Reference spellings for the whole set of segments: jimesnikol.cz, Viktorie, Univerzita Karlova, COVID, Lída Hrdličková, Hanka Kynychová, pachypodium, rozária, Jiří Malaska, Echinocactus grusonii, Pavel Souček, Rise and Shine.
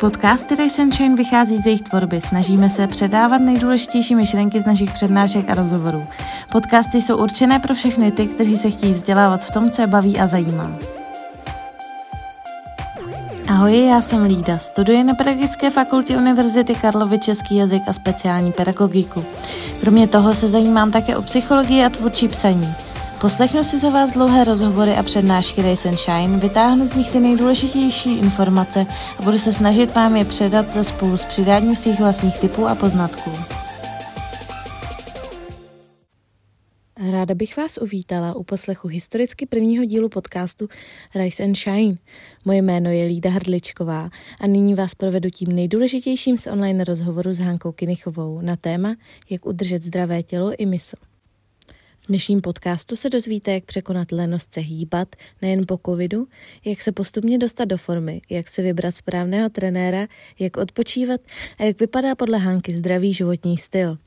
Podcasty Rise and Shine vychází z jejich tvorby. Snažíme se předávat nejdůležitější myšlenky z našich přednášek a rozhovorů. Podcasty jsou určené pro všechny ty, kteří se chtějí vzdělávat v tom, co je baví a zajímá. Ahoj, já jsem Lída, studuji na Pedagogické fakultě Univerzity Karlovy český jazyk a speciální pedagogiku. Kromě toho se zajímám také o psychologii a tvůrčí psaní. Poslechnu si za vás dlouhé rozhovory a přednášky Rise and Shine, vytáhnu z nich ty nejdůležitější informace a budu se snažit vám je předat spolu s přidáním svých vlastních tipů a poznatků. Ráda bych vás uvítala u poslechu historicky prvního dílu podcastu Rise and Shine. Moje jméno je Lída Hrdličková a nyní vás provedu tím nejdůležitějším z online rozhovoru s Hankou Kynychovou na téma, jak udržet zdravé tělo i mysl. V dnešním podcastu se dozvíte, jak překonat lenost se hýbat, nejen po covidu, jak se postupně dostat do formy, jak si vybrat správného trenéra, jak odpočívat a jak vypadá podle Hanky zdravý životní styl.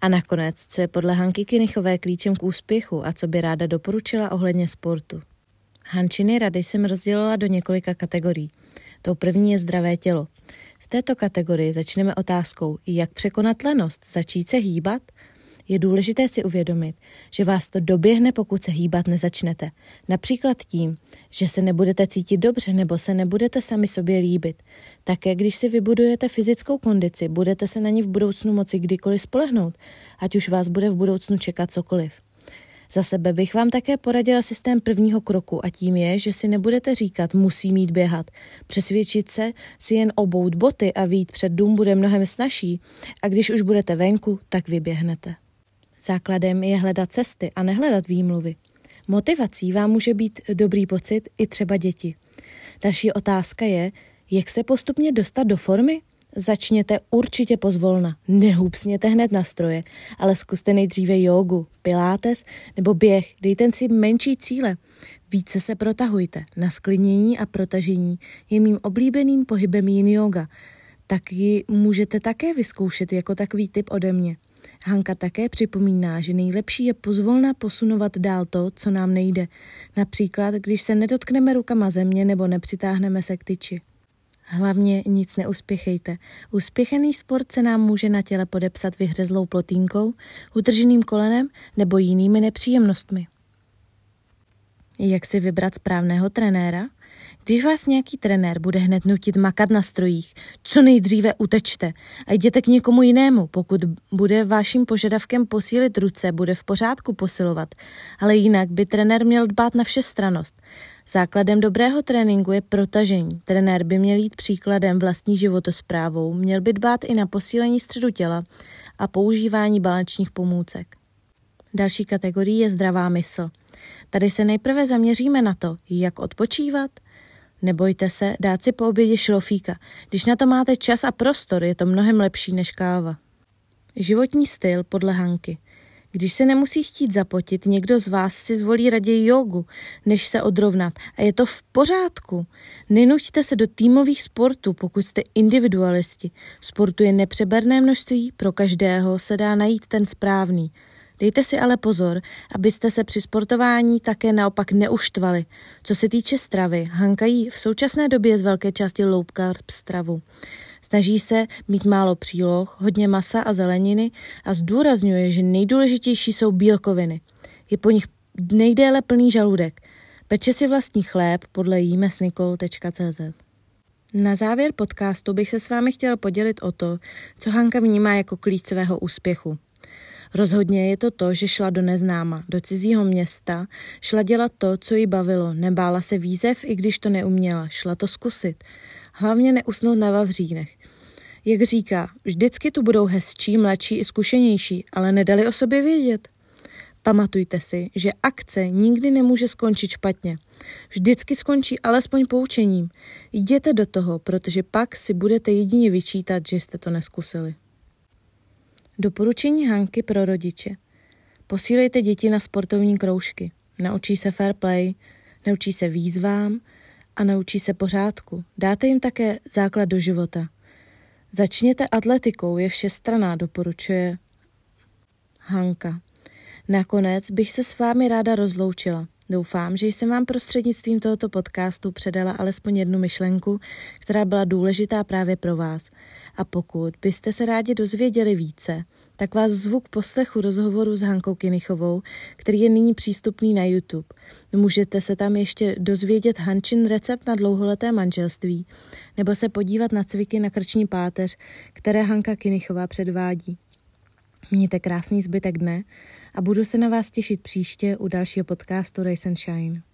A nakonec, co je podle Hanky Kynychové klíčem k úspěchu a co by ráda doporučila ohledně sportu. Hančiny rady jsem rozdělila do několika kategorií. Tou první je zdravé tělo. V této kategorii začneme otázkou, jak překonat lenost, začít se hýbat. Je důležité si uvědomit, že vás to doběhne, pokud se hýbat nezačnete. Například tím, že se nebudete cítit dobře nebo se nebudete sami sobě líbit. Také když si vybudujete fyzickou kondici, budete se na ní v budoucnu moci kdykoliv spolehnout, ať už vás bude v budoucnu čekat cokoliv. Za sebe bych vám také poradila systém prvního kroku a tím je, že si nebudete říkat, musí mít běhat. Přesvědčit se, si jen obout boty a vyjít před dům bude mnohem snažší a když už budete venku, tak vyběhnete. Základem je hledat cesty a nehledat výmluvy. Motivací vám může být dobrý pocit i třeba děti. Další otázka je, jak se postupně dostat do formy? Začněte určitě pozvolna, nehůpsněte hned na stroje, ale zkuste nejdříve jógu, pilates nebo běh, dejte si menší cíle. Více se protahujte, na sklidnění a protažení je mým oblíbeným pohybem yin yoga. Tak ji můžete také vyzkoušet jako takový tip ode mě. Hanka také připomíná, že nejlepší je pozvolna posunovat dál to, co nám nejde. Například, když se nedotkneme rukama země nebo nepřitáhneme se k tyči. Hlavně nic neuspěchejte. Uspěchaný sport se nám může na těle podepsat vyhřezlou plotínkou, utrženým kolenem nebo jinými nepříjemnostmi. Jak si vybrat správného trenéra? Když vás nějaký trenér bude hned nutit makat na strojích, co nejdříve utečte a jděte k někomu jinému. Pokud bude vaším požadavkem posílit ruce, bude v pořádku posilovat, ale jinak by trenér měl dbát na všestrannost. Základem dobrého tréninku je protažení. Trenér by měl jít příkladem vlastní životosprávou, měl by dbát i na posílení středu těla a používání balančních pomůcek. Další kategorií je zdravá mysl. Tady se nejprve zaměříme na to, jak odpočívat. Nebojte se dát si po obědě šlofíka. Když na to máte čas a prostor, je to mnohem lepší než káva. Životní styl podle Hanky. Když se nemusí chtít zapotit, někdo z vás si zvolí raději jógu, než se odrovnat. A je to v pořádku. Nenuďte se do týmových sportů, pokud jste individualisti. Sportu je nepřeberné množství, pro každého se dá najít ten správný. Dejte si ale pozor, abyste se při sportování také naopak neuštvali. Co se týče stravy, Hanka jí v současné době z velké části low carb stravu. Snaží se mít málo příloh, hodně masa a zeleniny a zdůrazňuje, že nejdůležitější jsou bílkoviny. Je po nich nejdéle plný žaludek. Peče si vlastní chléb podle jimesnikol.cz. Na závěr podcastu bych se s vámi chtěla podělit o to, co Hanka vnímá jako klíč svého úspěchu. Rozhodně je to to, že šla do neznáma, do cizího města, šla dělat to, co jí bavilo, nebála se výzev, i když to neuměla, šla to zkusit. Hlavně neusnout na vavřínech. Jak říká, vždycky tu budou hezčí, mladší i zkušenější, ale nedali o sobě vědět. Pamatujte si, že akce nikdy nemůže skončit špatně. Vždycky skončí alespoň poučením. Jděte do toho, protože pak si budete jedině vyčítat, že jste to neskusili. Doporučení Hanky pro rodiče. Posílejte děti na sportovní kroužky. Naučí se fair play, naučí se výzvám a naučí se pořádku. Dáte jim také základ do života. Začněte atletikou, je všestranná, doporučuje Hanka. Nakonec bych se s vámi ráda rozloučila. Doufám, že jsem vám prostřednictvím tohoto podcastu předala alespoň jednu myšlenku, která byla důležitá právě pro vás. A pokud byste se rádi dozvěděli více, tak vás zvuk poslechu rozhovoru s Hankou Kynychovou, který je nyní přístupný na YouTube. Můžete se tam ještě dozvědět Hančin recept na dlouholeté manželství nebo se podívat na cviky na krční páteř, které Hanka Kynychová předvádí. Mějte krásný zbytek dne a budu se na vás těšit příště u dalšího podcastu Rise and Shine.